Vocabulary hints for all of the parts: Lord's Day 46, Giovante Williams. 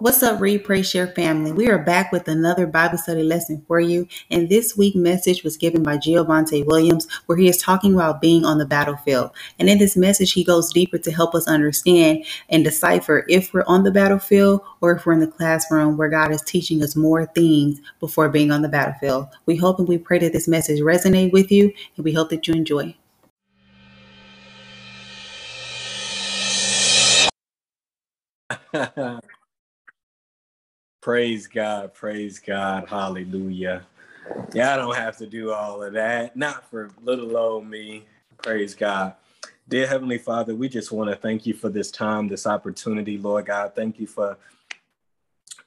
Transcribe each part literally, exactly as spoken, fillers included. What's up, Read, Pray, Share family? We are back with another Bible study lesson for you. And this week's message was given by Giovante Williams, where he is talking about being on the battlefield. And in this message, he goes deeper to help us understand and decipher if we're on the battlefield or if we're in the classroom where God is teaching us more things before being on the battlefield. We hope and we pray that this message resonates with you, and we hope that you enjoy. Praise God, praise God, hallelujah. Yeah, I don't have to do all of that, not for little old me. Praise God. Dear Heavenly Father, we just want to thank you for this time, this opportunity, Lord God. Thank you for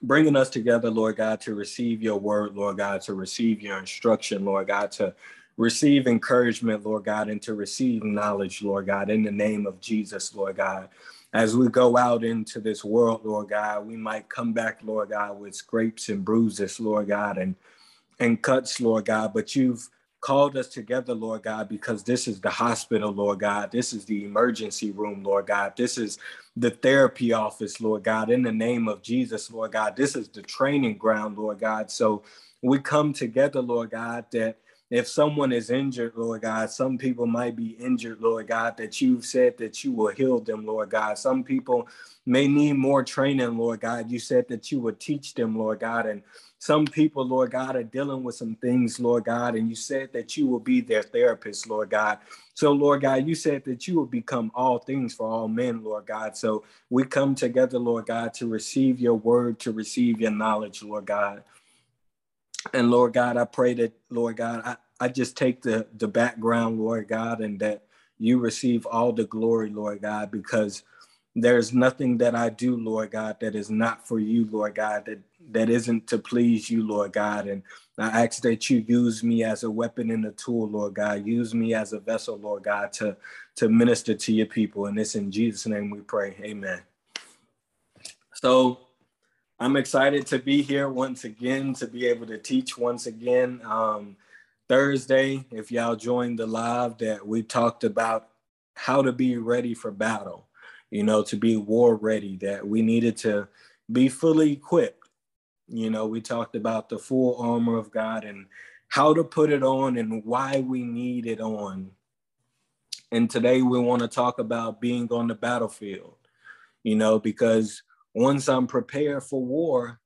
bringing us together, Lord God, to receive your word, Lord God, to receive your instruction, Lord God, to receive encouragement, Lord God, and to receive knowledge, Lord God, in the name of Jesus, Lord God. As we go out into this world, Lord God, we might come back, Lord God, with scrapes and bruises, Lord God, and, and cuts, Lord God. But you've called us together, Lord God, because this is the hospital, Lord God. This is the emergency room, Lord God. This is the therapy office, Lord God, in the name of Jesus, Lord God. This is the training ground, Lord God. So we come together, Lord God, that if someone is injured, Lord God, some people might be injured, Lord God, that you've said that you will heal them, Lord God. Some people may need more training, Lord God. You said that you would teach them, Lord God. And some people, Lord God, are dealing with some things, Lord God, and you said that you will be their therapist, Lord God. So, Lord God, you said that you will become all things for all men, Lord God. So we come together, Lord God, to receive your word, to receive your knowledge, Lord God. And Lord God, I pray that, Lord God, I, I just take the, the background, Lord God, and that you receive all the glory, Lord God, because there's nothing that I do, Lord God, that is not for you, Lord God, that, that isn't to please you, Lord God. And I ask that you use me as a weapon and a tool, Lord God. Use me as a vessel, Lord God, to, to minister to your people. And it's in Jesus' name we pray. Amen. So I'm excited to be here once again, to be able to teach once again. Um, Thursday, if y'all joined the live, that we talked about how to be ready for battle, you know, to be war ready, that we needed to be fully equipped. You know, we talked about the full armor of God and how to put it on and why we need it on. And today we want to talk about being on the battlefield, you know, because once I'm prepared for war,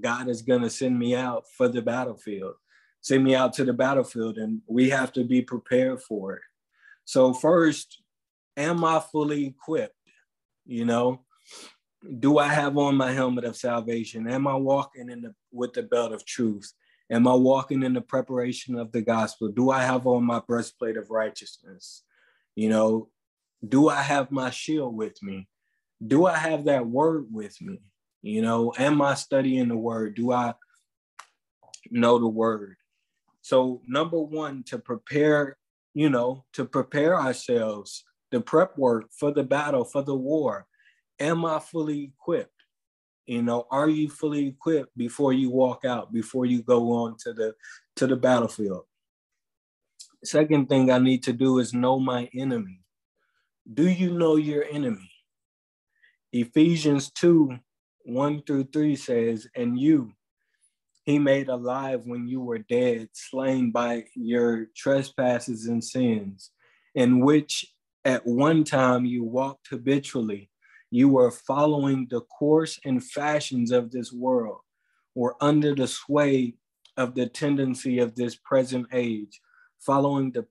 God is going to send me out for the battlefield, send me out to the battlefield, and we have to be prepared for it. So first, am I fully equipped? You know, do I have on my helmet of salvation? Am I walking in the, with the belt of truth? Am I walking in the preparation of the gospel? Do I have on my breastplate of righteousness? You know, do I have my shield with me? Do I have that word with me? You know, am I studying the word? Do I know the word? So number one, to prepare, you know, to prepare ourselves, the prep work for the battle, for the war. Am I fully equipped? You know, are you fully equipped before you walk out, before you go on to the, to the battlefield? Second thing I need to do is know my enemy. Do you know your enemy? Ephesians two, one through three says, and you he made alive when you were dead, slain by your trespasses and sins, in which at one time you walked habitually. You were following the course and fashions of this world, or under the sway of the tendency of this present age, following the,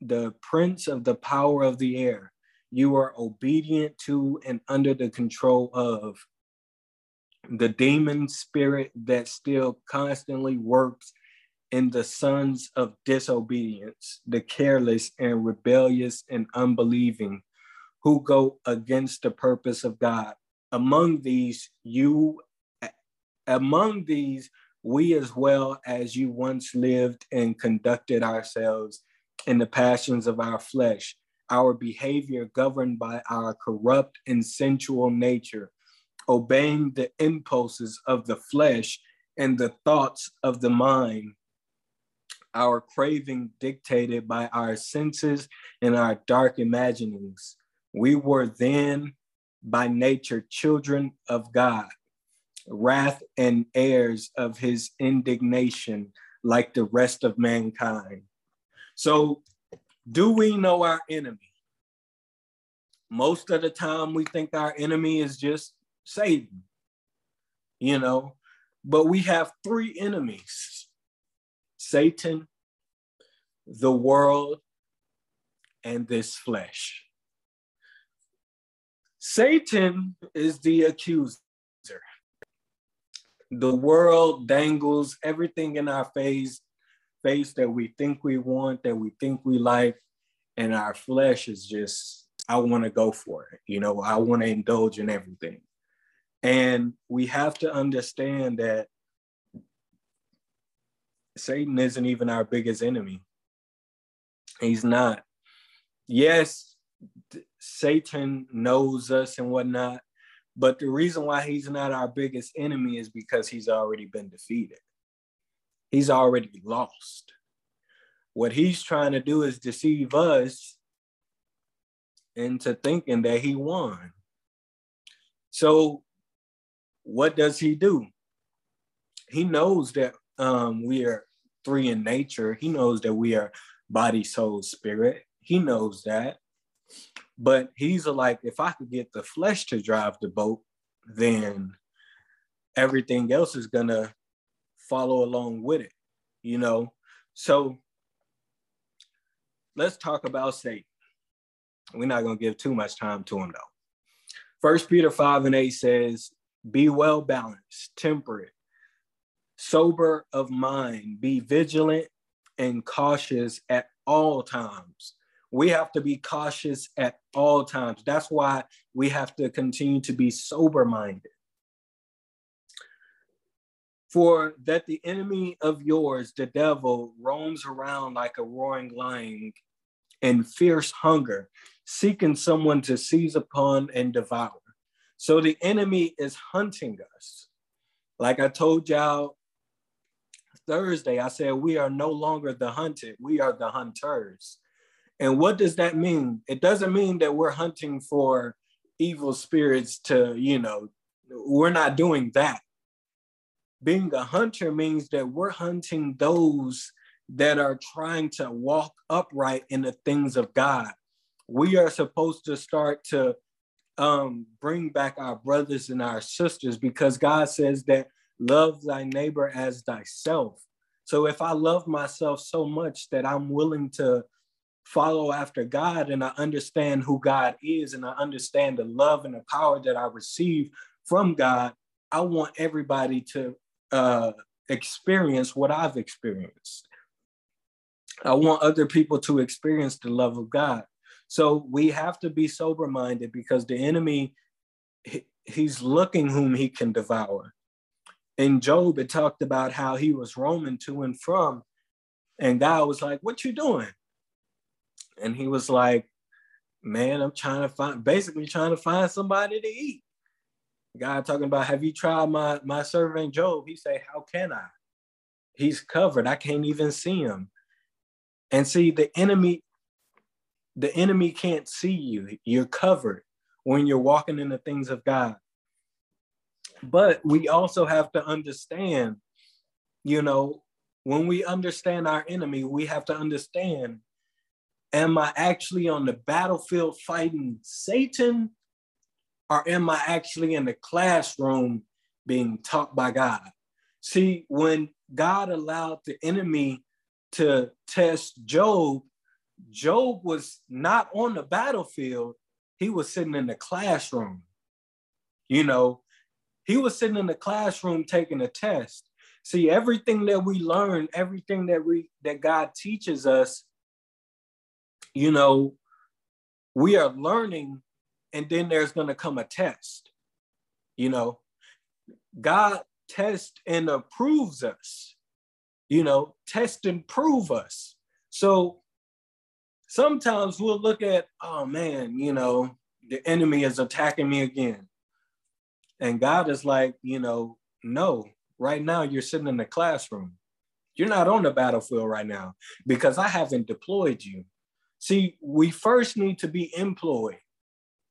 the prince of the power of the air. You are obedient to and under the control of the demon spirit that still constantly works in the sons of disobedience, the careless and rebellious and unbelieving, who go against the purpose of God. Among these, you, among these, we as well as you once lived and conducted ourselves in the passions of our flesh, our behavior governed by our corrupt and sensual nature, obeying the impulses of the flesh and the thoughts of the mind, our craving dictated by our senses and our dark imaginings. We were then by nature children of God, wrath and heirs of his indignation like the rest of mankind. So do we know our enemy? Most of the time we think our enemy is just Satan, you know, but we have three enemies: Satan, the world, and this flesh. Satan is the accuser. The world dangles everything in our face, face that we think we want, that we think we like, and our flesh is just, I want to go for it. You know, I want to indulge in everything. And we have to understand that Satan isn't even our biggest enemy. He's not. Yes, Satan knows us and whatnot, but the reason why he's not our biggest enemy is because he's already been defeated. He's already lost. What he's trying to do is deceive us into thinking that he won. So what does he do? He knows that um, we are three in nature. He knows that we are body, soul, spirit. He knows that. But he's like, if I could get the flesh to drive the boat, then everything else is going to follow along with it, you know? So let's talk about Satan. We're not going to give too much time to him, though. First Peter five and eight says, be well balanced, temperate, sober of mind, be vigilant and cautious at all times. We have to be cautious at all times. That's why we have to continue to be sober-minded. For that the enemy of yours, the devil, roams around like a roaring lion in fierce hunger, seeking someone to seize upon and devour. So the enemy is hunting us. Like I told y'all Thursday, I said, we are no longer the hunted, we are the hunters. And what does that mean? It doesn't mean that we're hunting for evil spirits to, you know, we're not doing that. Being a hunter means that we're hunting those that are trying to walk upright in the things of God. We are supposed to start to um, bring back our brothers and our sisters, because God says that love thy neighbor as thyself. So if I love myself so much that I'm willing to follow after God, and I understand who God is, and I understand the love and the power that I receive from God, I want everybody to uh, experience what I've experienced. I want other people to experience the love of God. So we have to be sober-minded, because the enemy, he, he's looking whom he can devour. In Job, it talked about how he was roaming to and from, and God was like, what you doing? And he was like, man, I'm trying to find, basically trying to find somebody to eat. God talking about, have you tried my, my servant Job? He said, how can I? He's covered. I can't even see him. And see, the enemy, the enemy can't see you. You're covered when you're walking in the things of God. But we also have to understand, you know, when we understand our enemy, we have to understand, am I actually on the battlefield fighting Satan, or am I actually in the classroom being taught by God? See, when God allowed the enemy to test Job, Job was not on the battlefield. He was sitting in the classroom. You know, he was sitting in the classroom taking a test. See, everything that we learn, everything that we that God teaches us, you know, we are learning, and then there's going to come a test. You know, God tests and approves us, you know, test and prove us. So sometimes we'll look at, oh man, you know, the enemy is attacking me again. And God is like, you know, no, right now you're sitting in the classroom. You're not on the battlefield right now, because I haven't deployed you. See, we first need to be employed.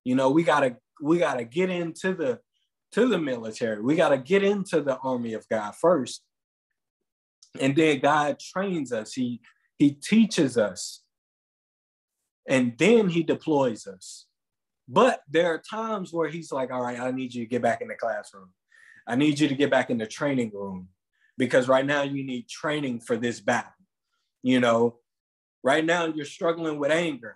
You know, we got to we got to get into the to the military. We got to get into the army of God first. And then God trains us. He, he teaches us. And then he deploys us. But there are times where he's like, all right, I need you to get back in the classroom. I need you to get back in the training room, because right now you need training for this battle. You know, right now you're struggling with anger.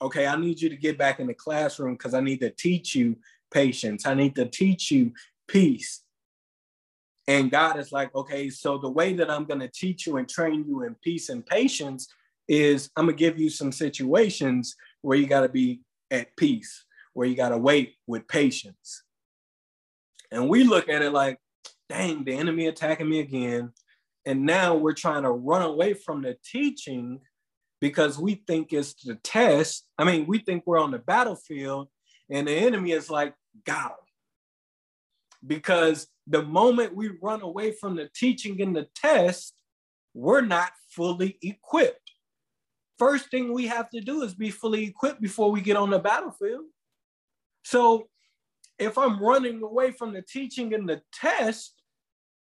Okay, I need you to get back in the classroom because I need to teach you patience. I need to teach you peace. And God is like, okay, so the way that I'm going to teach you and train you in peace and patience is I'm going to give you some situations where you got to be at peace, where you got to wait with patience. And we look at it like, dang, the enemy attacking me again. And now we're trying to run away from the teaching because we think it's the test. I mean, we think we're on the battlefield and the enemy is like, got him. Because the moment we run away from the teaching and the test, we're not fully equipped. First thing we have to do is be fully equipped before we get on the battlefield. So if I'm running away from the teaching and the test,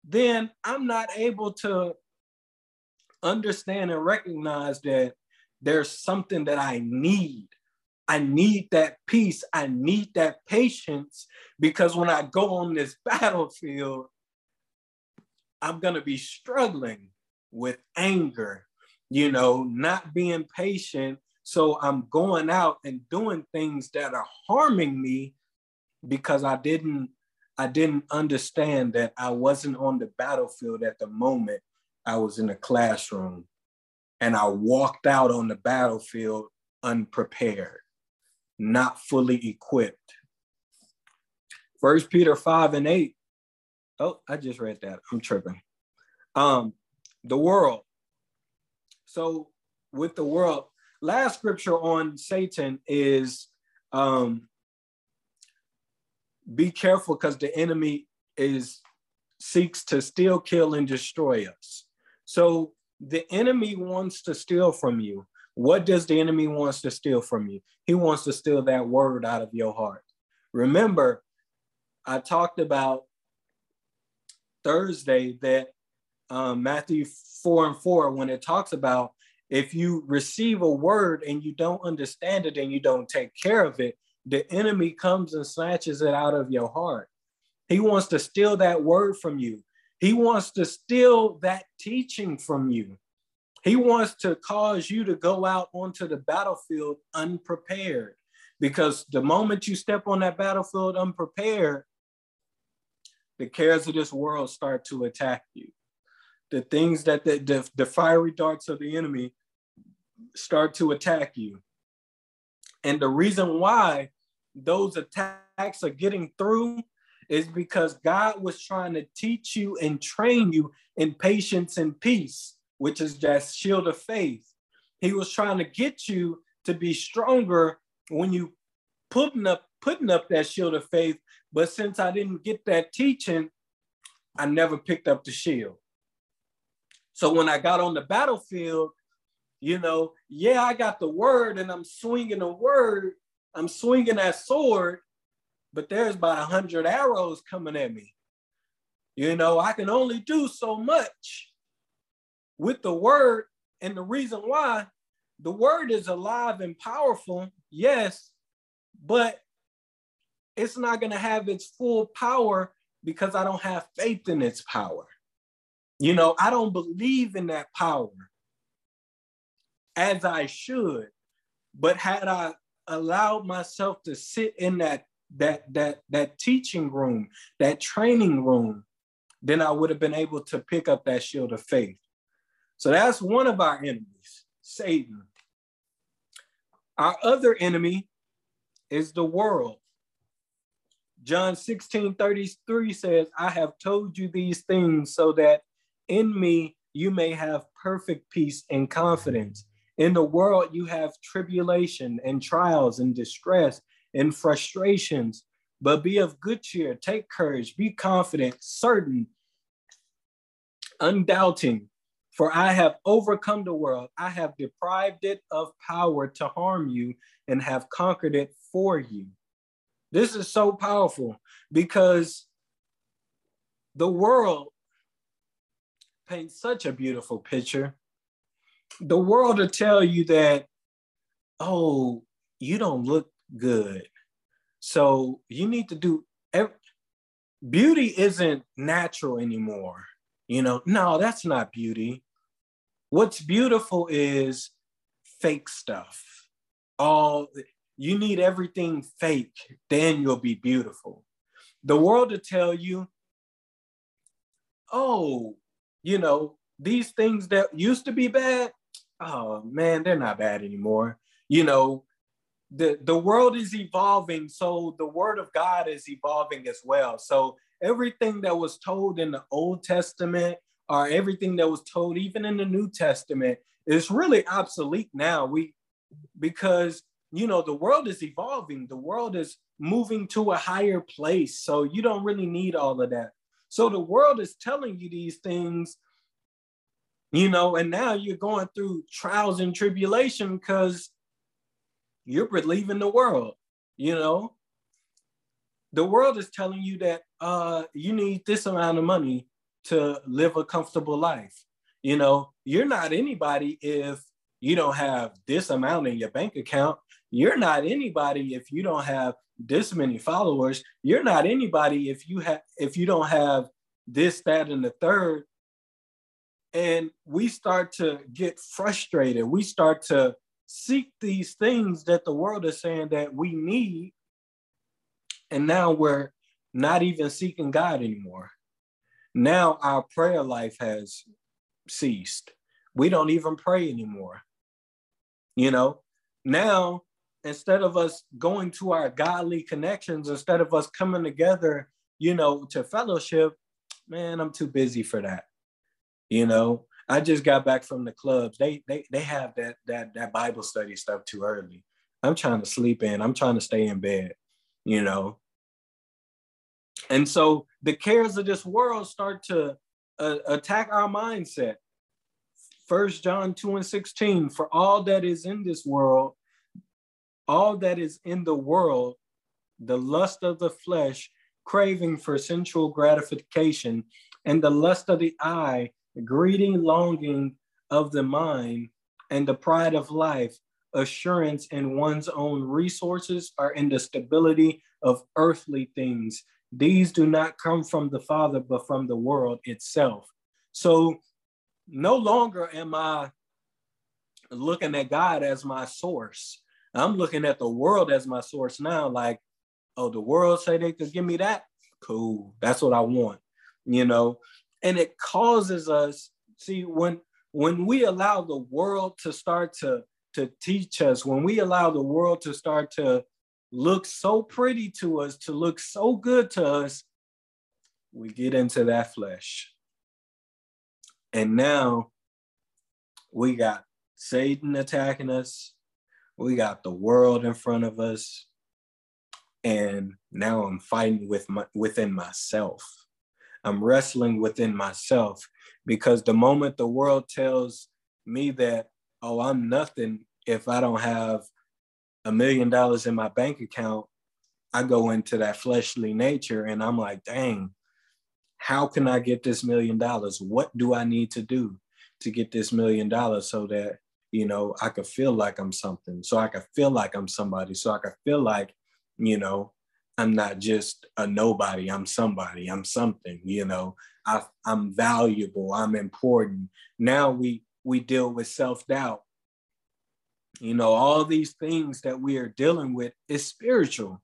then I'm not able to understand and recognize that there's something that I need. I need that peace. I need that patience, because when I go on this battlefield, I'm going to be struggling with anger, you know, not being patient. So I'm going out and doing things that are harming me because I didn't, I didn't understand that I wasn't on the battlefield at the moment. I was in a classroom, and I walked out on the battlefield unprepared, not fully equipped. First Peter five and eight. Oh, I just read that. I'm tripping. Um, the world. So with the world, last scripture on Satan is um, be careful, because the enemy is seeks to steal, kill, and destroy us. So the enemy wants to steal from you. What does the enemy wants to steal from you? He wants to steal that word out of your heart. Remember, I talked about Thursday that um, Matthew four and four, when it talks about if you receive a word and you don't understand it and you don't take care of it, the enemy comes and snatches it out of your heart. He wants to steal that word from you. He wants to steal that teaching from you. He wants to cause you to go out onto the battlefield unprepared, because the moment you step on that battlefield unprepared, the cares of this world start to attack you. The things that the, the, the fiery darts of the enemy start to attack you. And the reason why those attacks are getting through is because God was trying to teach you and train you in patience and peace, which is that shield of faith. He was trying to get you to be stronger when you putting up, putting up that shield of faith. But since I didn't get that teaching, I never picked up the shield. So when I got on the battlefield, you know, yeah, I got the word and I'm swinging the word. I'm swinging that sword, but there's about a hundred arrows coming at me. You know, I can only do so much with the word. And the reason why, the word is alive and powerful, yes, but it's not going to have its full power because I don't have faith in its power. You know, I don't believe in that power as I should. But had I allowed myself to sit in that that that that teaching room, that training room, then I would have been able to pick up that shield of faith. So that's one of our enemies, Satan. Our other enemy is the world. John sixteen thirty-three says, I have told you these things so that in me you may have perfect peace and confidence. In the world you have tribulation and trials and distress and frustrations, but be of good cheer, take courage, be confident, certain, undoubting, for I have overcome the world. I have deprived it of power to harm you and have conquered it for you. This is so powerful because the world paints such a beautiful picture. The world will tell you that, oh, you don't look good. So you need to do, every- beauty isn't natural anymore. You know, no, that's not beauty. What's beautiful is fake stuff. All, you need everything fake, then you'll be beautiful. The world will tell you, oh, you know, these things that used to be bad, oh man, they're not bad anymore. You know, the, the world is evolving, so the word of God is evolving as well. So everything that was told in the Old Testament or everything that was told even in the New Testament is really obsolete now. We, because, you know, the world is evolving. The world is moving to a higher place. So you don't really need all of that. So the world is telling you these things, you know, and now you're going through trials and tribulation because you're believing the world, you know. The world is telling you that uh, you need this amount of money to live a comfortable life. You know, you're not anybody if you don't have this amount in your bank account. You're not anybody if you don't have this many followers. You're not anybody if you have if you don't have this, that, and the third. And we start to get frustrated. We start to seek these things that the world is saying that we need. And now we're not even seeking God anymore. Now our prayer life has ceased. We don't even pray anymore. You know, now, instead of us going to our godly connections, instead of us coming together, you know, to fellowship, man, I'm too busy for that. You know, I just got back from the clubs. They they they have that that that Bible study stuff too early. I'm trying to sleep in. I'm trying to stay in bed, you know. And so the cares of this world start to uh, attack our mindset. First John two and sixteen, for all that is in this world, all that is in the world, the lust of the flesh, craving for sensual gratification, and the lust of the eye, the greedy longing of the mind, and the pride of life, assurance in one's own resources, are in the stability of earthly things. These do not come from the Father, but from the world itself. So no longer am I looking at God as my source. I'm looking at the world as my source now, like, oh, the world say they could give me that? Cool, that's what I want, you know? And it causes us, see, when when we allow the world to start to, to teach us, when we allow the world to start to look so pretty to us, to look so good to us, we get into that flesh. And now we got Satan attacking us. We got the world in front of us. And now I'm fighting with my, within myself. I'm wrestling within myself, because the moment the world tells me that, oh, I'm nothing if I don't have a million dollars in my bank account, I go into that fleshly nature and I'm like, dang, how can I get this million dollars? What do I need to do to get this million dollars so that, you know, I could feel like I'm something, so I could feel like I'm somebody, so I could feel like, you know, I'm not just a nobody, I'm somebody, I'm something, you know, I, I'm valuable, I'm important. Now we, we deal with self-doubt. You know, all these things that we are dealing with is spiritual.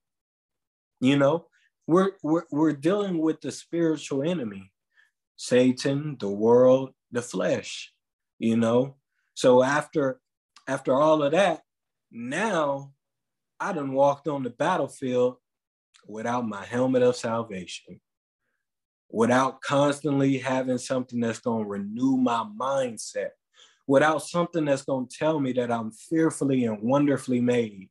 You know, we're, we're, we're dealing with the spiritual enemy, Satan, the world, the flesh, you know. So after, after all of that, now I done walked on the battlefield without my helmet of salvation, without constantly having something that's going to renew my mindset, without something that's going to tell me that I'm fearfully and wonderfully made,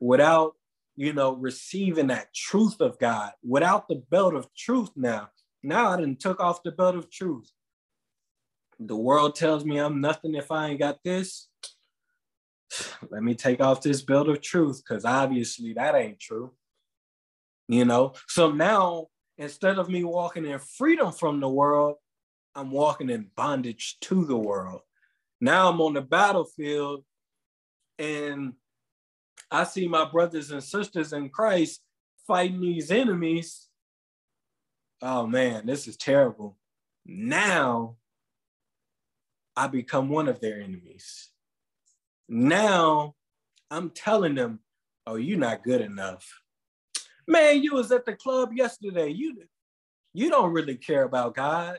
without, you know, receiving that truth of God, without the belt of truth now. Now I done took off the belt of truth. The world tells me I'm nothing if I ain't got this. Let me take off this belt of truth, because obviously that ain't true. you know? So now, instead of me walking in freedom from the world, I'm walking in bondage to the world. Now I'm on the battlefield and I see my brothers and sisters in Christ fighting these enemies. Oh man, this is terrible. Now I become one of their enemies. Now I'm telling them, oh, you're not good enough. Man, you was at the club yesterday. You, you don't really care about God.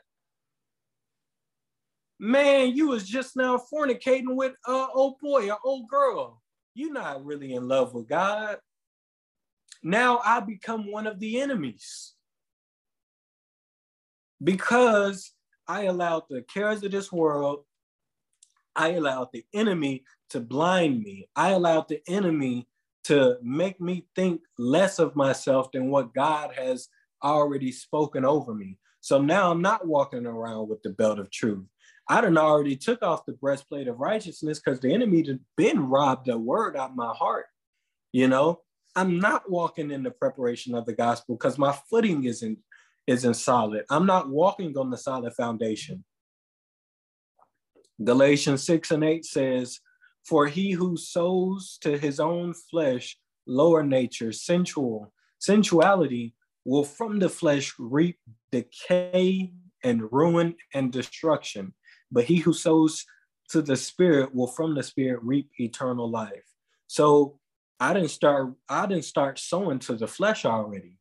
Man, you was just now fornicating with an uh, old boy or old girl. You're not really in love with God. Now I become one of the enemies because I allowed the cares of this world, I allowed the enemy to blind me. I allowed the enemy to make me think less of myself than what God has already spoken over me. So now I'm not walking around with the belt of truth. I done already took off the breastplate of righteousness because the enemy had been robbed a word out of my heart. You know, I'm not walking in the preparation of the gospel because my footing isn't, isn't solid. I'm not walking on the solid foundation. Galatians six and eight says, for he who sows to his own flesh, lower nature, sensual, sensuality will from the flesh reap decay and ruin and destruction. But he who sows to the spirit will from the spirit reap eternal life. So I didn't start, I didn't start sowing to the flesh already.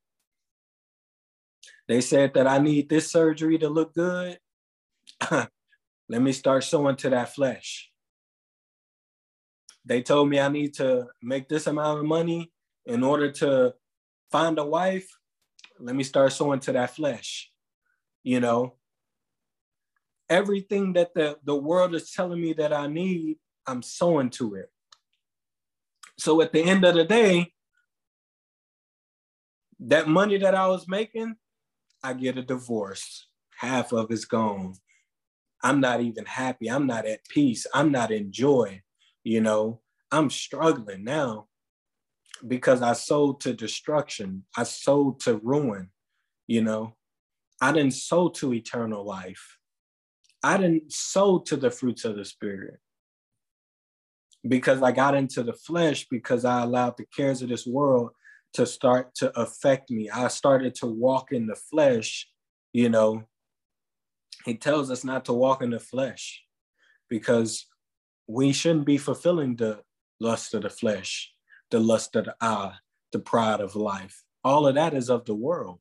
They said that I need this surgery to look good. Let me start sowing to that flesh. They told me I need to make this amount of money in order to find a wife. Let me start sowing to that flesh. You know, everything that the, the world is telling me that I need, I'm sowing to it. So at the end of the day, that money that I was making, I get a divorce. Half of it's gone. I'm not even happy. I'm not at peace. I'm not in joy. You know, I'm struggling now because I sold to destruction. I sold to ruin. You know, I didn't sow to eternal life. I didn't sow to the fruits of the spirit because I got into the flesh because I allowed the cares of this world to start to affect me. I started to walk in the flesh. You know, he tells us not to walk in the flesh because we shouldn't be fulfilling the lust of the flesh, the lust of the eye, the pride of life. All of that is of the world.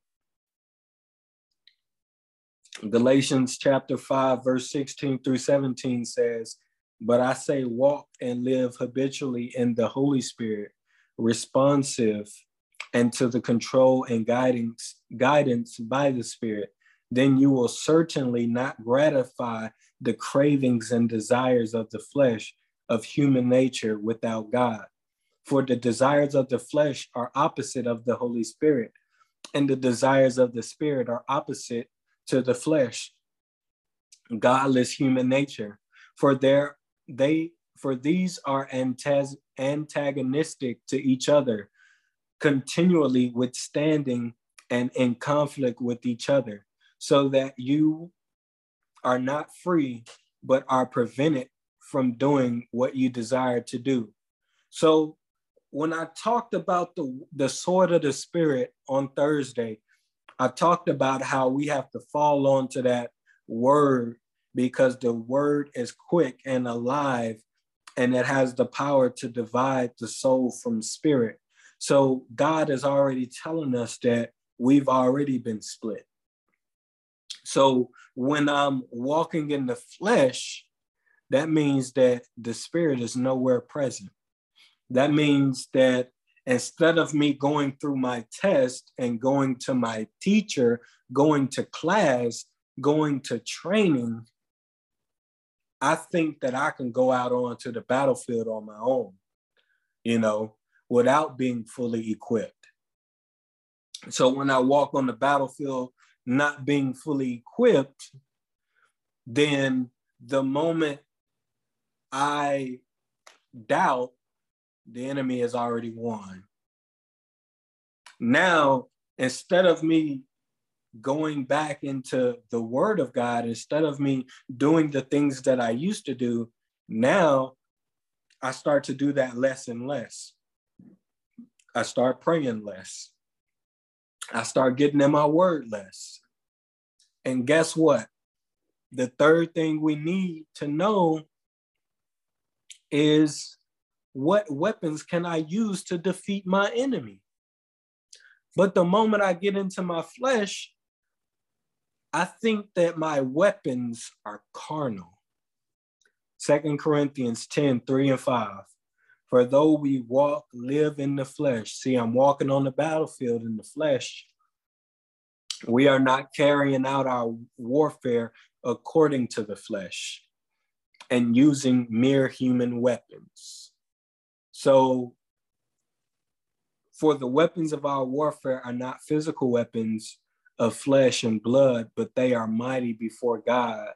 Galatians chapter five, verse sixteen through seventeen says, but I say walk and live habitually in the Holy Spirit, responsive and to the control and guidance, guidance by the Spirit. Then you will certainly not gratify the cravings and desires of the flesh of human nature without God. For the desires of the flesh are opposite of the Holy Spirit, and the desires of the Spirit are opposite to the flesh, godless human nature. For there they for these are antagonistic to each other, continually withstanding and in conflict with each other, so that you are not free, but are prevented from doing what you desire to do. So when I talked about the, the sword of the spirit on Thursday, I talked about how we have to fall onto that word because the word is quick and alive and it has the power to divide the soul from spirit. So God is already telling us that we've already been split. So when I'm walking in the flesh, that means that the spirit is nowhere present. That means that instead of me going through my test and going to my teacher, going to class, going to training, I think that I can go out onto the battlefield on my own, you know, without being fully equipped. So when I walk on the battlefield, not being fully equipped, then the moment I doubt, the enemy has already won. Now instead of me going back into the Word of God, instead of me doing the things that I used to do, now I start to do that less and less. I start praying less. I start getting in my word less. And guess what? The third thing we need to know is, what weapons can I use to defeat my enemy? But the moment I get into my flesh, I think that my weapons are carnal. Second Corinthians ten, three and five. For though we walk, live in the flesh. See, I'm walking on the battlefield in the flesh. We are not carrying out our warfare according to the flesh and using mere human weapons. So for the weapons of our warfare are not physical weapons of flesh and blood, but they are mighty before God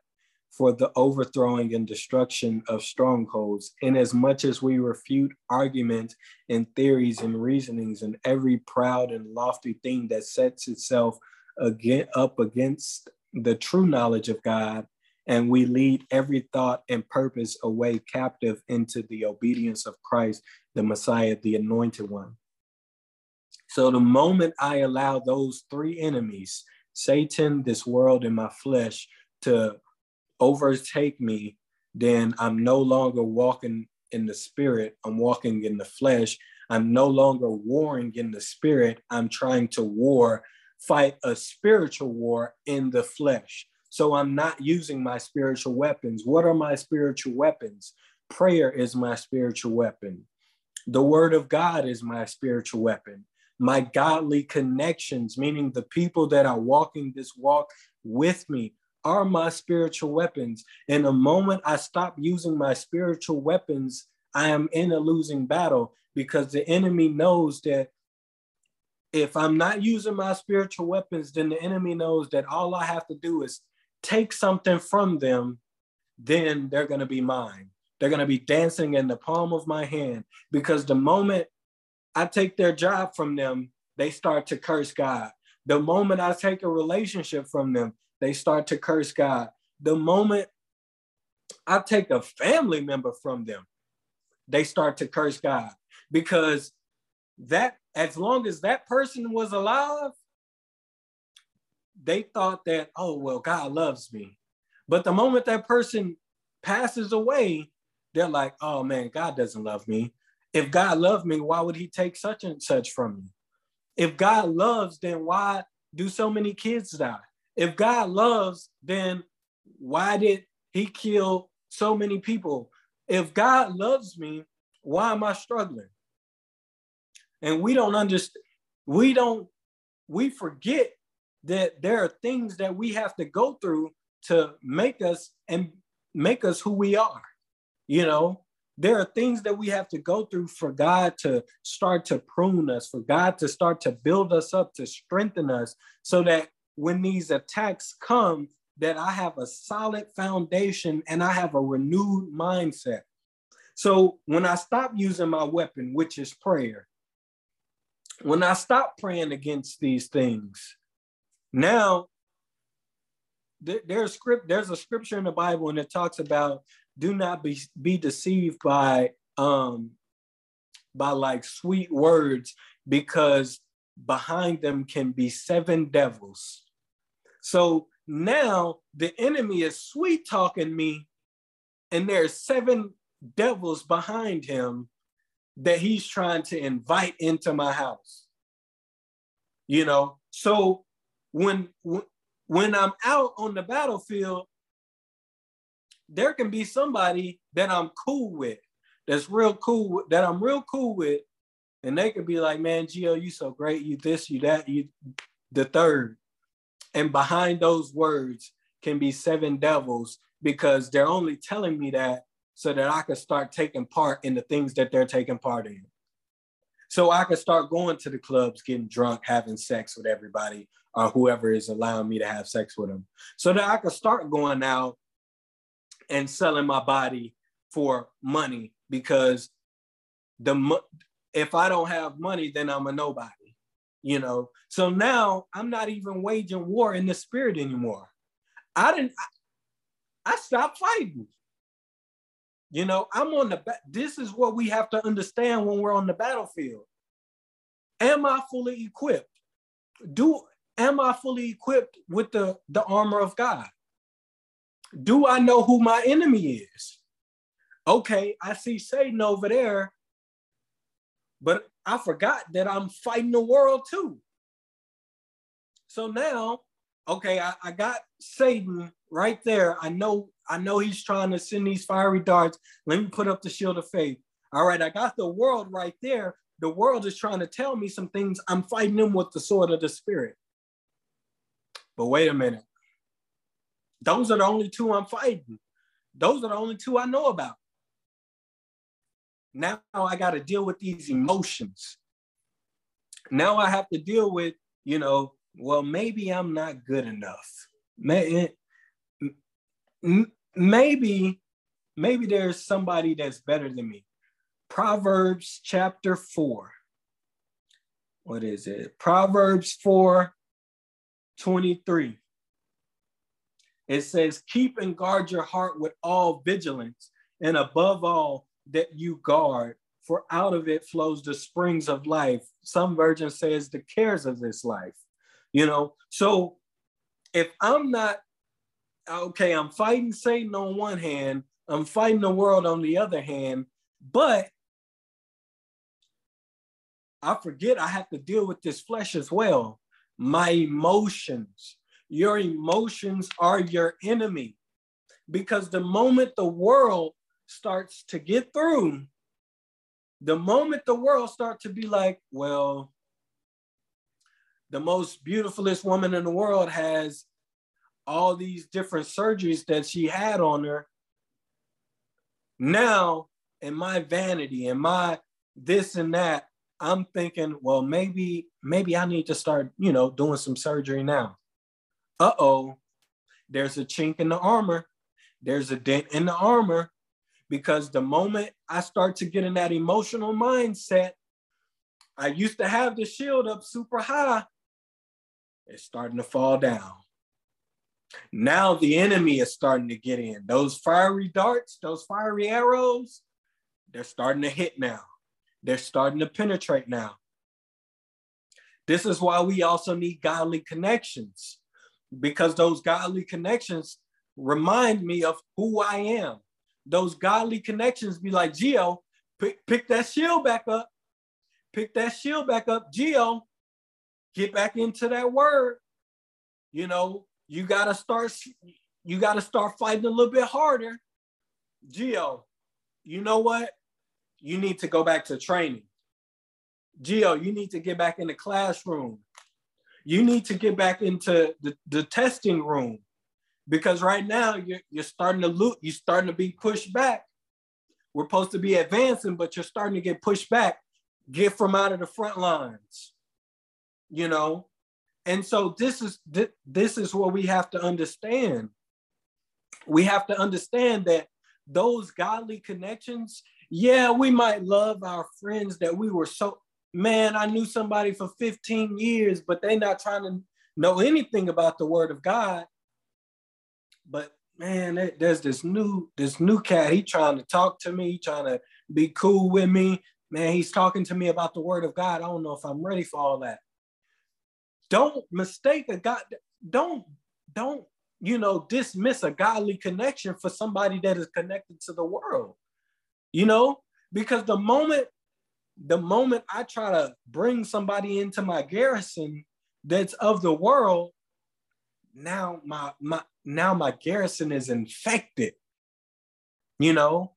for the overthrowing and destruction of strongholds, inasmuch as we refute argument and theories and reasonings and every proud and lofty thing that sets itself again up against the true knowledge of God, and we lead every thought and purpose away captive into the obedience of Christ, the Messiah, the Anointed One. So the moment I allow those three enemies, Satan, this world, and my flesh, to overtake me, then I'm no longer walking in the spirit. I'm walking in the flesh. I'm no longer warring in the spirit. I'm trying to war, fight a spiritual war in the flesh. So I'm not using my spiritual weapons. What are my spiritual weapons? Prayer is my spiritual weapon. The word of God is my spiritual weapon. My godly connections, meaning the people that are walking this walk with me, are my spiritual weapons. And the moment I stop using my spiritual weapons, I am in a losing battle, because the enemy knows that if I'm not using my spiritual weapons, then the enemy knows that all I have to do is take something from them, then they're going to be mine. They're going to be dancing in the palm of my hand, because the moment I take their job from them, they start to curse God. The moment I take a relationship from them, they start to curse God. The moment I take a family member from them, they start to curse God, because that, as long as that person was alive, they thought that, oh, well, God loves me. But the moment that person passes away, they're like, oh man, God doesn't love me. If God loved me, why would he take such and such from me? If God loves, then why do so many kids die? If God loves, then why did he kill so many people? If God loves me, why am I struggling? And we don't understand, we don't, we forget that there are things that we have to go through to make us and make us who we are. You know, there are things that we have to go through for God to start to prune us, for God to start to build us up, to strengthen us, so that when these attacks come, that I have a solid foundation and I have a renewed mindset. So when I stop using my weapon, which is prayer, when I stop praying against these things, now th- there's script, there's a scripture in the Bible, and it talks about do not be, be deceived by, um, by like sweet words, because behind them can be seven devils. So now the enemy is sweet talking me, and there's seven devils behind him that he's trying to invite into my house. You know, so when, when I'm out on the battlefield, there can be somebody that I'm cool with, that's real cool, that I'm real cool with, and they could be like, man, Gio, you so great, you this, you that, you the third. And behind those words can be seven devils, because they're only telling me that so that I can start taking part in the things that they're taking part in. So I can start going to the clubs, getting drunk, having sex with everybody or whoever is allowing me to have sex with them. So that I can start going out and selling my body for money, because the mo- if I don't have money, then I'm a nobody. you know? So now I'm not even waging war in the spirit anymore. I didn't, I, I stopped fighting. You know, I'm on the, this is what we have to understand when we're on the battlefield. Am I fully equipped? Do, am I fully equipped with the, the armor of God? Do I know who my enemy is? Okay, I see Satan over there, but I forgot that I'm fighting the world too. So now, okay, I, I got Satan right there. I know, I know he's trying to send these fiery darts. Let me put up the shield of faith. All right, I got the world right there. The world is trying to tell me some things. I'm fighting them with the sword of the spirit. But wait a minute. Those are the only two I'm fighting. Those are the only two I know about. Now I got to deal with these emotions. Now I have to deal with, you know, well, maybe I'm not good enough. Maybe, maybe there's somebody that's better than me. Proverbs chapter four. What is it? Proverbs four twenty-three. It says, keep and guard your heart with all vigilance, and above all that you guard, for out of it flows the springs of life. Some version says the cares of this life, you know? So if I'm not, okay, I'm fighting Satan on one hand, I'm fighting the world on the other hand, but I forget I have to deal with this flesh as well. My emotions. Your emotions are your enemy, because the moment the world starts to get through, the moment the world starts to be like, well, the most beautifulest woman in the world has all these different surgeries that she had on her. Now, in my vanity and my this and that, I'm thinking, well, maybe, maybe I need to start, you know, doing some surgery now. Uh-oh, there's a chink in the armor. There's a dent in the armor, because the moment I start to get in that emotional mindset, I used to have the shield up super high. It's starting to fall down. Now the enemy is starting to get in. Those fiery darts, those fiery arrows, they're starting to hit now. They're starting to penetrate now. This is why we also need godly connections, because those godly connections remind me of who I am. Those godly connections be like, Gio, pick, pick that shield back up. Pick that shield back up. Gio, get back into that word. You know, you got to start, you got to start fighting a little bit harder. Gio, you know what? You need to go back to training. Gio, you need to get back in the classroom. You need to get back into the, the testing room, because right now you're, you're starting to loot, you're starting to be pushed back. We're supposed to be advancing, but you're starting to get pushed back. Get from out of the front lines, you know? And so this is, th this is what we have to understand. We have to understand that those godly connections, yeah, we might love our friends that we were so, man, I knew somebody for fifteen years, but they're not trying to know anything about the word of God. But man, there's this new, this new cat. He trying to talk to me, trying to be cool with me. Man, he's talking to me about the word of God. I don't know if I'm ready for all that. Don't mistake a God. Don't, don't, you know, dismiss a godly connection for somebody that is connected to the world, you know, because the moment The moment I try to bring somebody into my garrison that's of the world, now my, my, now my garrison is infected. You know,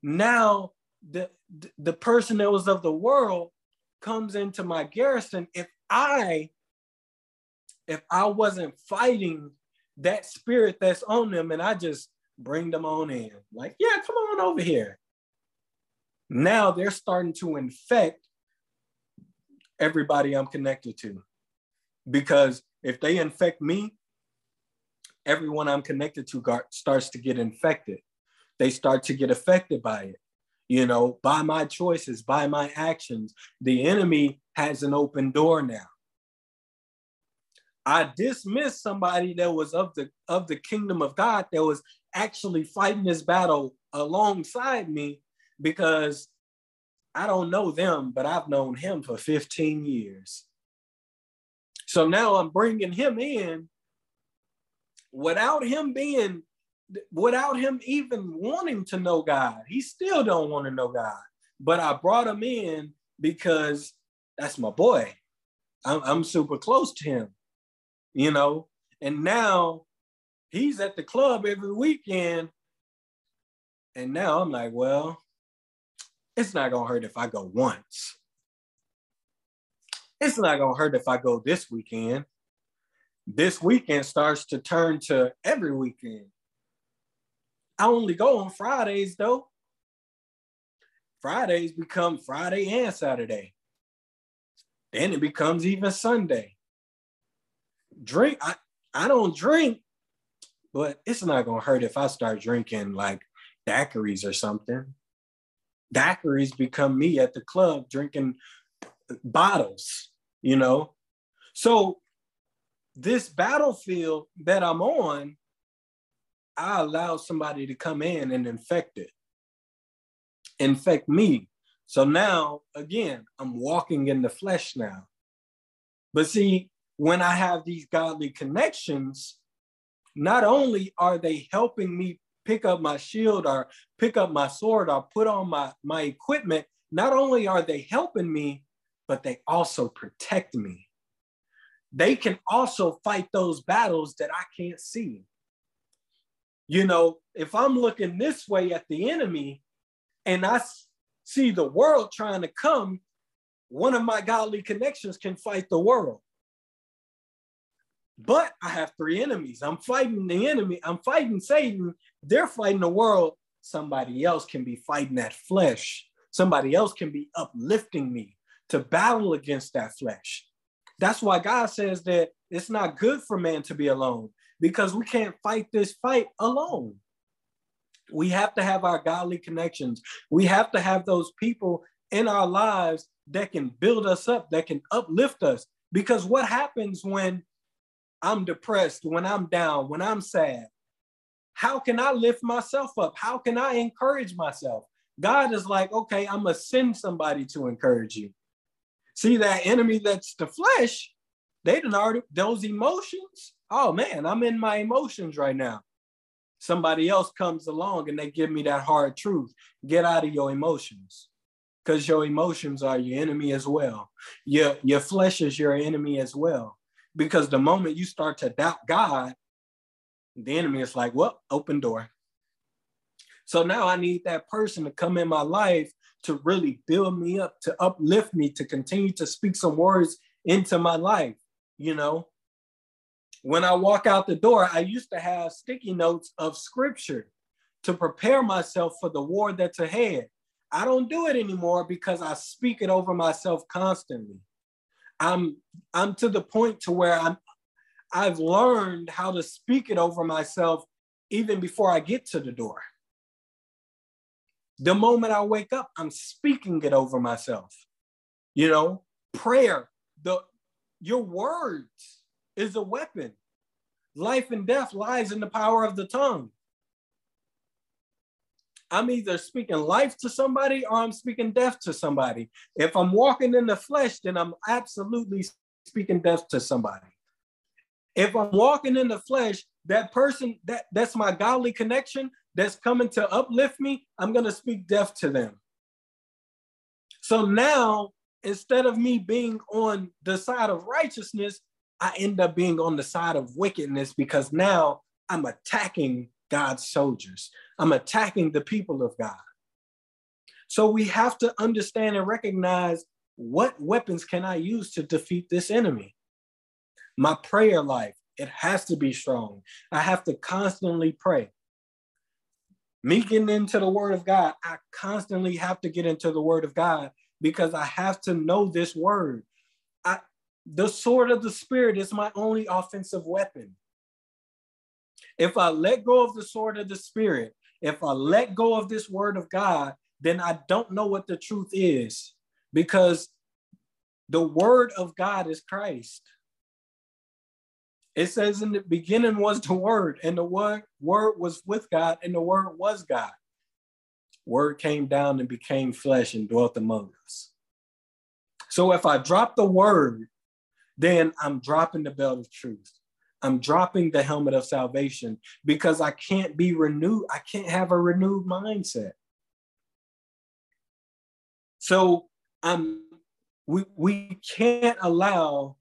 now the, the person that was of the world comes into my garrison. If I, if I wasn't fighting that spirit that's on them and I just bring them on in, like, yeah, come on over here. Now they're starting to infect everybody I'm connected to, because if they infect me, everyone I'm connected to starts to get infected. They start to get affected by it, you know, by my choices, by my actions. The enemy has an open door now. I dismissed somebody that was of the of the kingdom of God that was actually fighting this battle alongside me, because I don't know them, but I've known him for fifteen years. So now I'm bringing him in without him being, without him even wanting to know God. He still don't want to know God, but I brought him in because that's my boy. I'm, I'm super close to him, you know, and now he's at the club every weekend. And now I'm like, well, it's not gonna hurt if I go once. It's not gonna hurt if I go this weekend. This weekend starts to turn to every weekend. I only go on Fridays though. Fridays become Friday and Saturday. Then it becomes even Sunday. Drink, I, I don't drink, but it's not gonna hurt if I start drinking like daiquiris or something. Daiquiris become me at the club drinking bottles, you know? So this battlefield that I'm on, I allow somebody to come in and infect it, infect me. So now, again, I'm walking in the flesh now. But see, when I have these godly connections, not only are they helping me pick up my shield or pick up my sword or put on my, my equipment, not only are they helping me, but they also protect me. They can also fight those battles that I can't see. You know, if I'm looking this way at the enemy and I see the world trying to come, one of my godly connections can fight the world. But I have three enemies. I'm fighting the enemy. I'm fighting Satan. They're fighting the world. Somebody else can be fighting that flesh. Somebody else can be uplifting me to battle against that flesh. That's why God says that it's not good for man to be alone, because we can't fight this fight alone. We have to have our godly connections. We have to have those people in our lives that can build us up, that can uplift us. Because what happens when I'm depressed, when I'm down, when I'm sad? How can I lift myself up? How can I encourage myself? God is like, okay, I'm gonna send somebody to encourage you. See, that enemy that's the flesh, they done already, those emotions, oh man, I'm in my emotions right now. Somebody else comes along and they give me that hard truth. Get out of your emotions, because your emotions are your enemy as well. Your, your flesh is your enemy as well, because the moment you start to doubt God, the enemy is like, well, open door. So now I need that person to come in my life to really build me up, to uplift me, to continue to speak some words into my life. You know, when I walk out the door, I used to have sticky notes of scripture to prepare myself for the war that's ahead. I don't do it anymore because I speak it over myself constantly. I'm, I'm to the point to where I'm, I've learned how to speak it over myself even before I get to the door. The moment I wake up, I'm speaking it over myself. You know, prayer, the, your words is a weapon. Life and death lies in the power of the tongue. I'm either speaking life to somebody or I'm speaking death to somebody. If I'm walking in the flesh, then I'm absolutely speaking death to somebody. If I'm walking in the flesh, that person, that, that's my godly connection that's coming to uplift me, I'm going to speak death to them. So now, instead of me being on the side of righteousness, I end up being on the side of wickedness, because now I'm attacking God's soldiers. I'm attacking the people of God. So we have to understand and recognize, what weapons can I use to defeat this enemy? My prayer life, it has to be strong. I have to constantly pray. Me getting into the word of God, I constantly have to get into the word of God, because I have to know this word. I, the sword of the spirit is my only offensive weapon. If I let go of the sword of the spirit, if I let go of this word of God, then I don't know what the truth is, because the word of God is Christ. It says, in the beginning was the Word, and the word, word was with God, and the Word was God. Word came down and became flesh and dwelt among us. So if I drop the Word, then I'm dropping the belt of truth. I'm dropping the helmet of salvation, because I can't be renewed. I can't have a renewed mindset. So um, we, we can't allow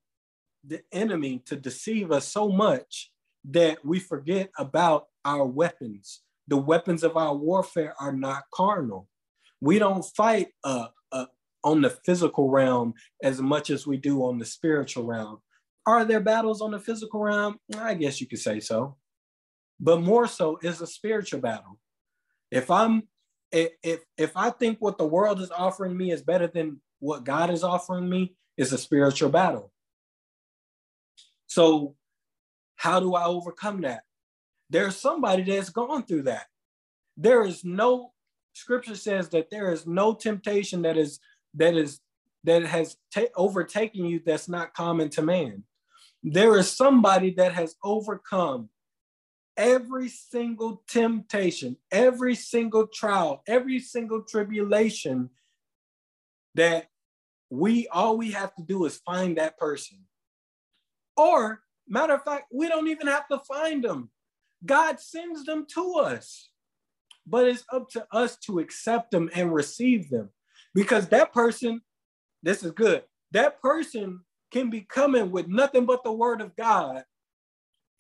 the enemy to deceive us so much that we forget about our weapons. The weapons of our warfare are not carnal. We don't fight uh, uh, on the physical realm as much as we do on the spiritual realm. Are there battles on the physical realm? I guess you could say so, but more so is a spiritual battle. If I'm, if if I think what the world is offering me is better than what God is offering me, it's a spiritual battle. So, how do I overcome that? There's somebody that's gone through that. There is no scripture says that there is no temptation that is that is that has ta- overtaken you that's not common to man. There is somebody that has overcome every single temptation, every single trial, every single tribulation, that we, all we have to do is find that person. Or, matter of fact, we don't even have to find them. God sends them to us, but it's up to us to accept them and receive them, because that person, this is good, that person can be coming with nothing but the word of God.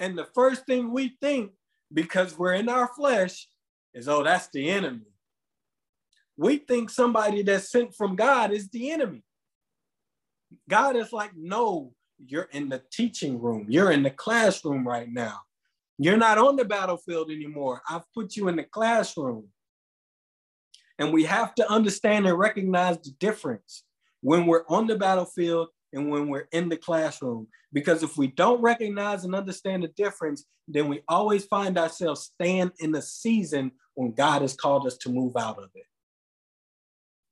And the first thing we think, because we're in our flesh, is, oh, that's the enemy. We think somebody that's sent from God is the enemy. God is like, no, you're in the teaching room. You're in the classroom right now. You're not on the battlefield anymore. I've put you in the classroom. And we have to understand and recognize the difference when we're on the battlefield and when we're in the classroom. Because if we don't recognize and understand the difference, then we always find ourselves staying in the season when God has called us to move out of it.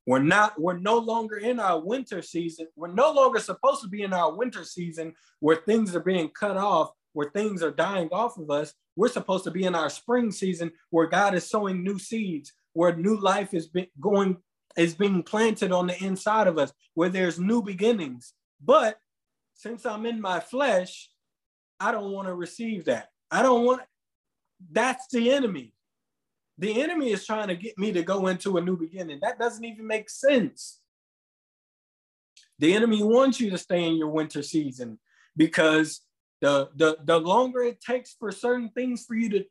We're not, we're no longer in our winter season. We're no longer supposed to be in our winter season where things are being cut off, where things are dying off of us. We're supposed to be in our spring season where God is sowing new seeds, where new life is be- going is being planted on the inside of us, where there's new beginnings. But since I'm in my flesh, I don't want to receive that. I don't want, that's the enemy. The enemy is trying to get me to go into a new beginning. That doesn't even make sense. The enemy wants you to stay in your winter season, because the, the, the longer it takes for certain things for you to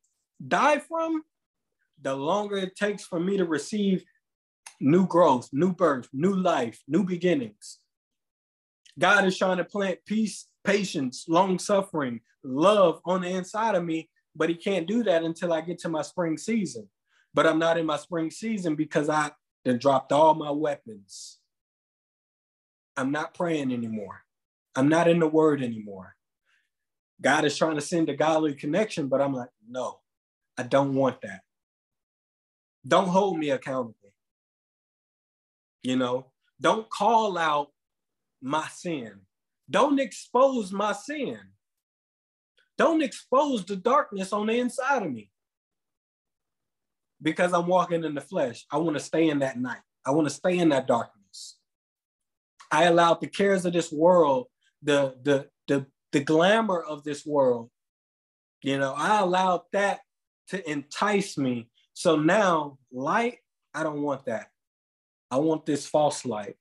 die from, the longer it takes for me to receive new growth, new birth, new life, new beginnings. God is trying to plant peace, patience, long suffering, love on the inside of me, but he can't do that until I get to my spring season. But I'm not in my spring season because I then dropped all my weapons. I'm not praying anymore. I'm not in the word anymore. God is trying to send a godly connection, but I'm like, no, I don't want that. Don't hold me accountable. You know, don't call out my sin. Don't expose my sin. Don't expose the darkness on the inside of me, because I'm walking in the flesh. I want to stay in that night. I want to stay in that darkness. I allowed the cares of this world, the, the, the, the glamour of this world, you know, I allowed that to entice me. So now light, I don't want that. I want this false light.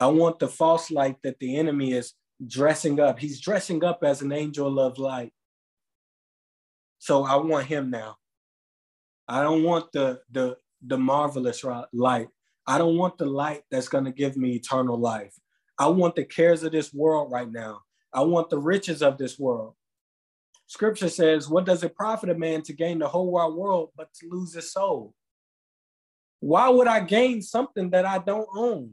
I want the false light that the enemy is dressing up. He's dressing up as an angel of light. So I want him now. I don't want the, the, the marvelous light. I don't want the light that's going to give me eternal life. I want the cares of this world right now. I want the riches of this world. Scripture says, what does it profit a man to gain the whole wide world but to lose his soul? Why would I gain something that I don't own?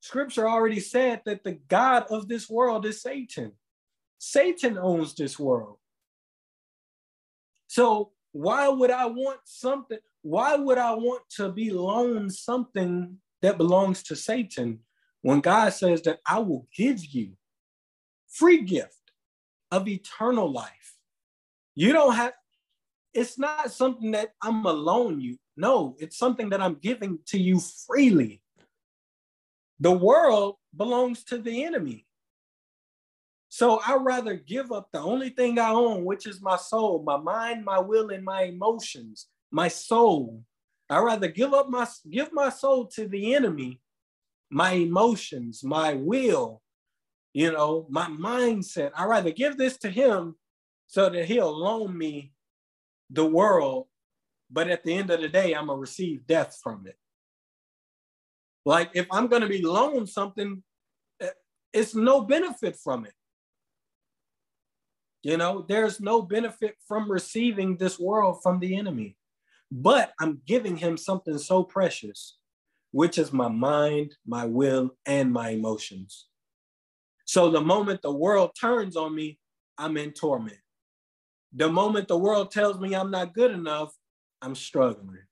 Scripture already said that the god of this world is Satan. Satan owns this world. So why would I want something? Why would I want to be loaned something that belongs to Satan when God says that I will give you free gift, of eternal life. You don't have, it's not something that I'm alone you. No, it's something that I'm giving to you freely. The world belongs to the enemy. So I'd rather give up the only thing I own, which is my soul, my mind, my will, and my emotions, my soul. I'd rather give up my, give my soul to the enemy, my emotions, my will, you know, my mindset. I'd rather give this to him so that he'll loan me the world. But at the end of the day, I'm going to receive death from it. Like if I'm going to be loaned something, it's no benefit from it. You know, there's no benefit from receiving this world from the enemy, but I'm giving him something so precious, which is my mind, my will, and my emotions. So the moment the world turns on me, I'm in torment. The moment the world tells me I'm not good enough, I'm struggling.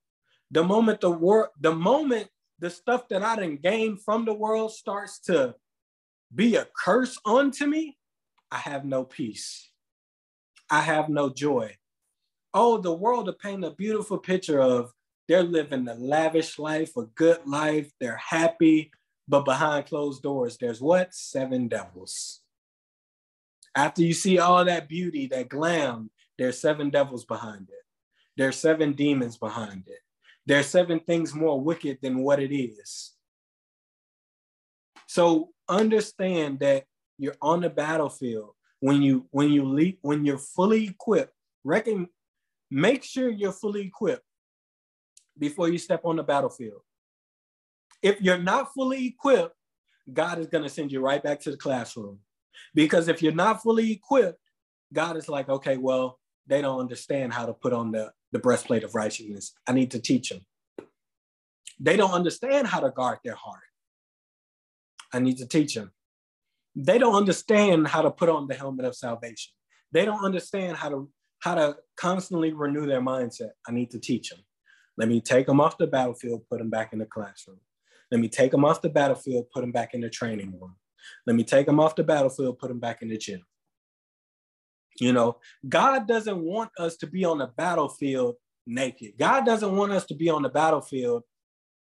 The moment the wor- the moment the stuff that I done gained from the world starts to be a curse onto me, I have no peace. I have no joy. Oh, the world will paint a beautiful picture of they're living a lavish life, a good life, they're happy, but behind closed doors, there's what? Seven devils. After you see all that beauty, that glam, there's seven devils behind it. There's seven demons behind it. There's seven things more wicked than what it is. So understand that you're on the battlefield. When you when you leap, when you're fully equipped, reckon, make sure you're fully equipped before you step on the battlefield. If you're not fully equipped, God is going to send you right back to the classroom. Because if you're not fully equipped, God is like, okay, well, they don't understand how to put on the, the breastplate of righteousness. I need to teach them. They don't understand how to guard their heart. I need to teach them. They don't understand how to put on the helmet of salvation. They don't understand how to, how to constantly renew their mindset. I need to teach them. Let me take them off the battlefield, put them back in the classroom. Let me take them off the battlefield, put them back in the training room. Let me take them off the battlefield, put them back in the gym. You know, God doesn't want us to be on the battlefield naked. God doesn't want us to be on the battlefield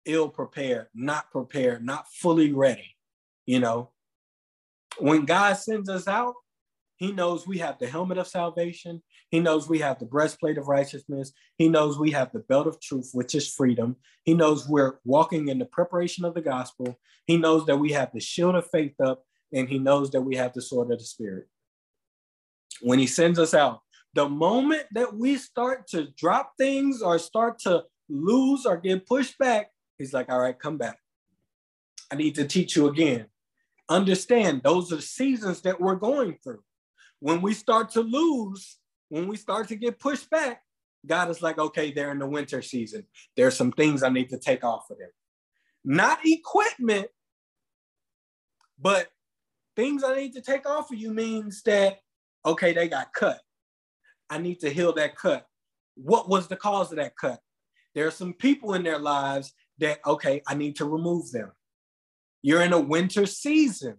ill prepared, not prepared, not fully ready. You know, when God sends us out, he knows we have the helmet of salvation. He knows we have the breastplate of righteousness. He knows we have the belt of truth, which is freedom. He knows we're walking in the preparation of the gospel. He knows that we have the shield of faith up, and he knows that we have the sword of the spirit. When he sends us out, the moment that we start to drop things or start to lose or get pushed back, he's like, all right, come back. I need to teach you again. Understand, those are the seasons that we're going through. When we start to lose, when we start to get pushed back, God is like, okay, they're in the winter season. There's some things I need to take off of them. Not equipment, but things I need to take off of you means that, okay, they got cut. I need to heal that cut. What was the cause of that cut? There are some people in their lives that, okay, I need to remove them. You're in a winter season.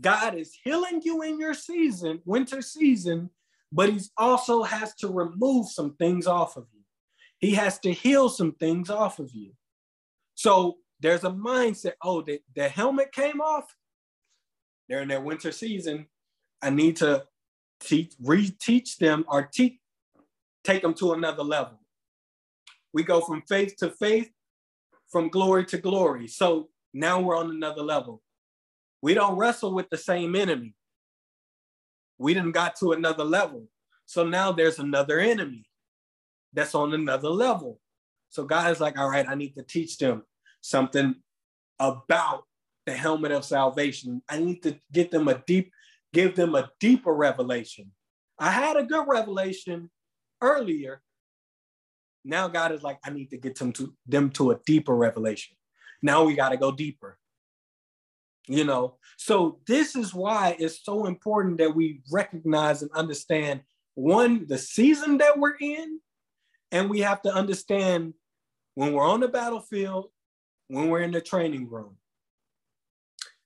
God is healing you in your season, winter season, but he also has to remove some things off of you. He has to heal some things off of you. So there's a mindset, oh, the, the helmet came off. They're in their winter season. I need to teach, reteach them or teach, take them to another level. We go from faith to faith, from glory to glory. So now we're on another level. We don't wrestle with the same enemy. We done got to another level. So now there's another enemy that's on another level. So God is like, all right, I need to teach them something about the helmet of salvation. I need to get them a deep, give them a deeper revelation. I had a good revelation earlier. Now God is like, I need to get them to, them to a deeper revelation. Now we got to go deeper. You know, so this is why it's so important that we recognize and understand, one, the season that we're in, and we have to understand when we're on the battlefield, when we're in the training room.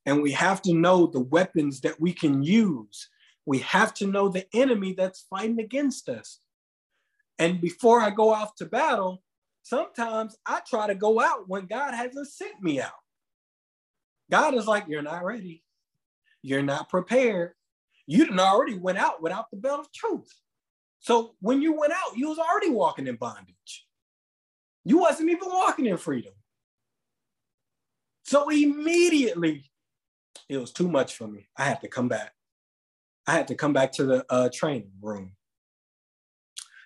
And we have to know the weapons that we can use. We have to know the enemy that's fighting against us. And before I go off to battle, sometimes I try to go out when God hasn't sent me out. God is like, you're not ready. You're not prepared. You done already went out without the belt of truth. So when you went out, you was already walking in bondage. You wasn't even walking in freedom. So immediately, it was too much for me. I had to come back. I had to come back to the uh, training room.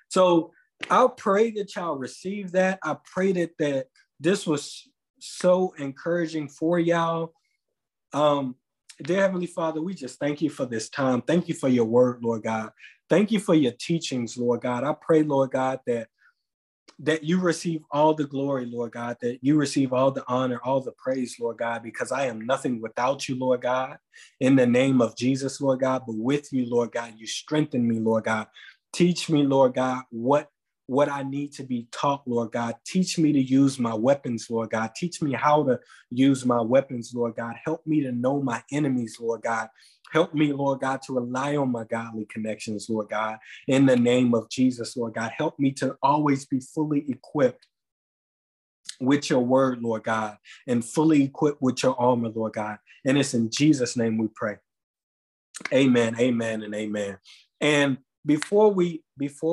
So I pray that y'all receive that. I pray that, that this was so encouraging for y'all. Um, dear Heavenly Father, we just thank you for this time. Thank you for your word, Lord God. Thank you for your teachings, Lord God. I pray, Lord God, that, that you receive all the glory, Lord God, that you receive all the honor, all the praise, Lord God, because I am nothing without you, Lord God, in the name of Jesus, Lord God, but with you, Lord God, you strengthen me, Lord God. Teach me, Lord God, what, what I need to be taught, Lord God. Teach me to use my weapons, Lord God. Teach me how to use my weapons, Lord God. Help me to know my enemies, Lord God. Help me, Lord God, to rely on my godly connections, Lord God, in the name of Jesus, Lord God. Help me to always be fully equipped with your word, Lord God, and fully equipped with your armor, Lord God. And it's in Jesus' name we pray. Amen, amen, and amen. And before we, before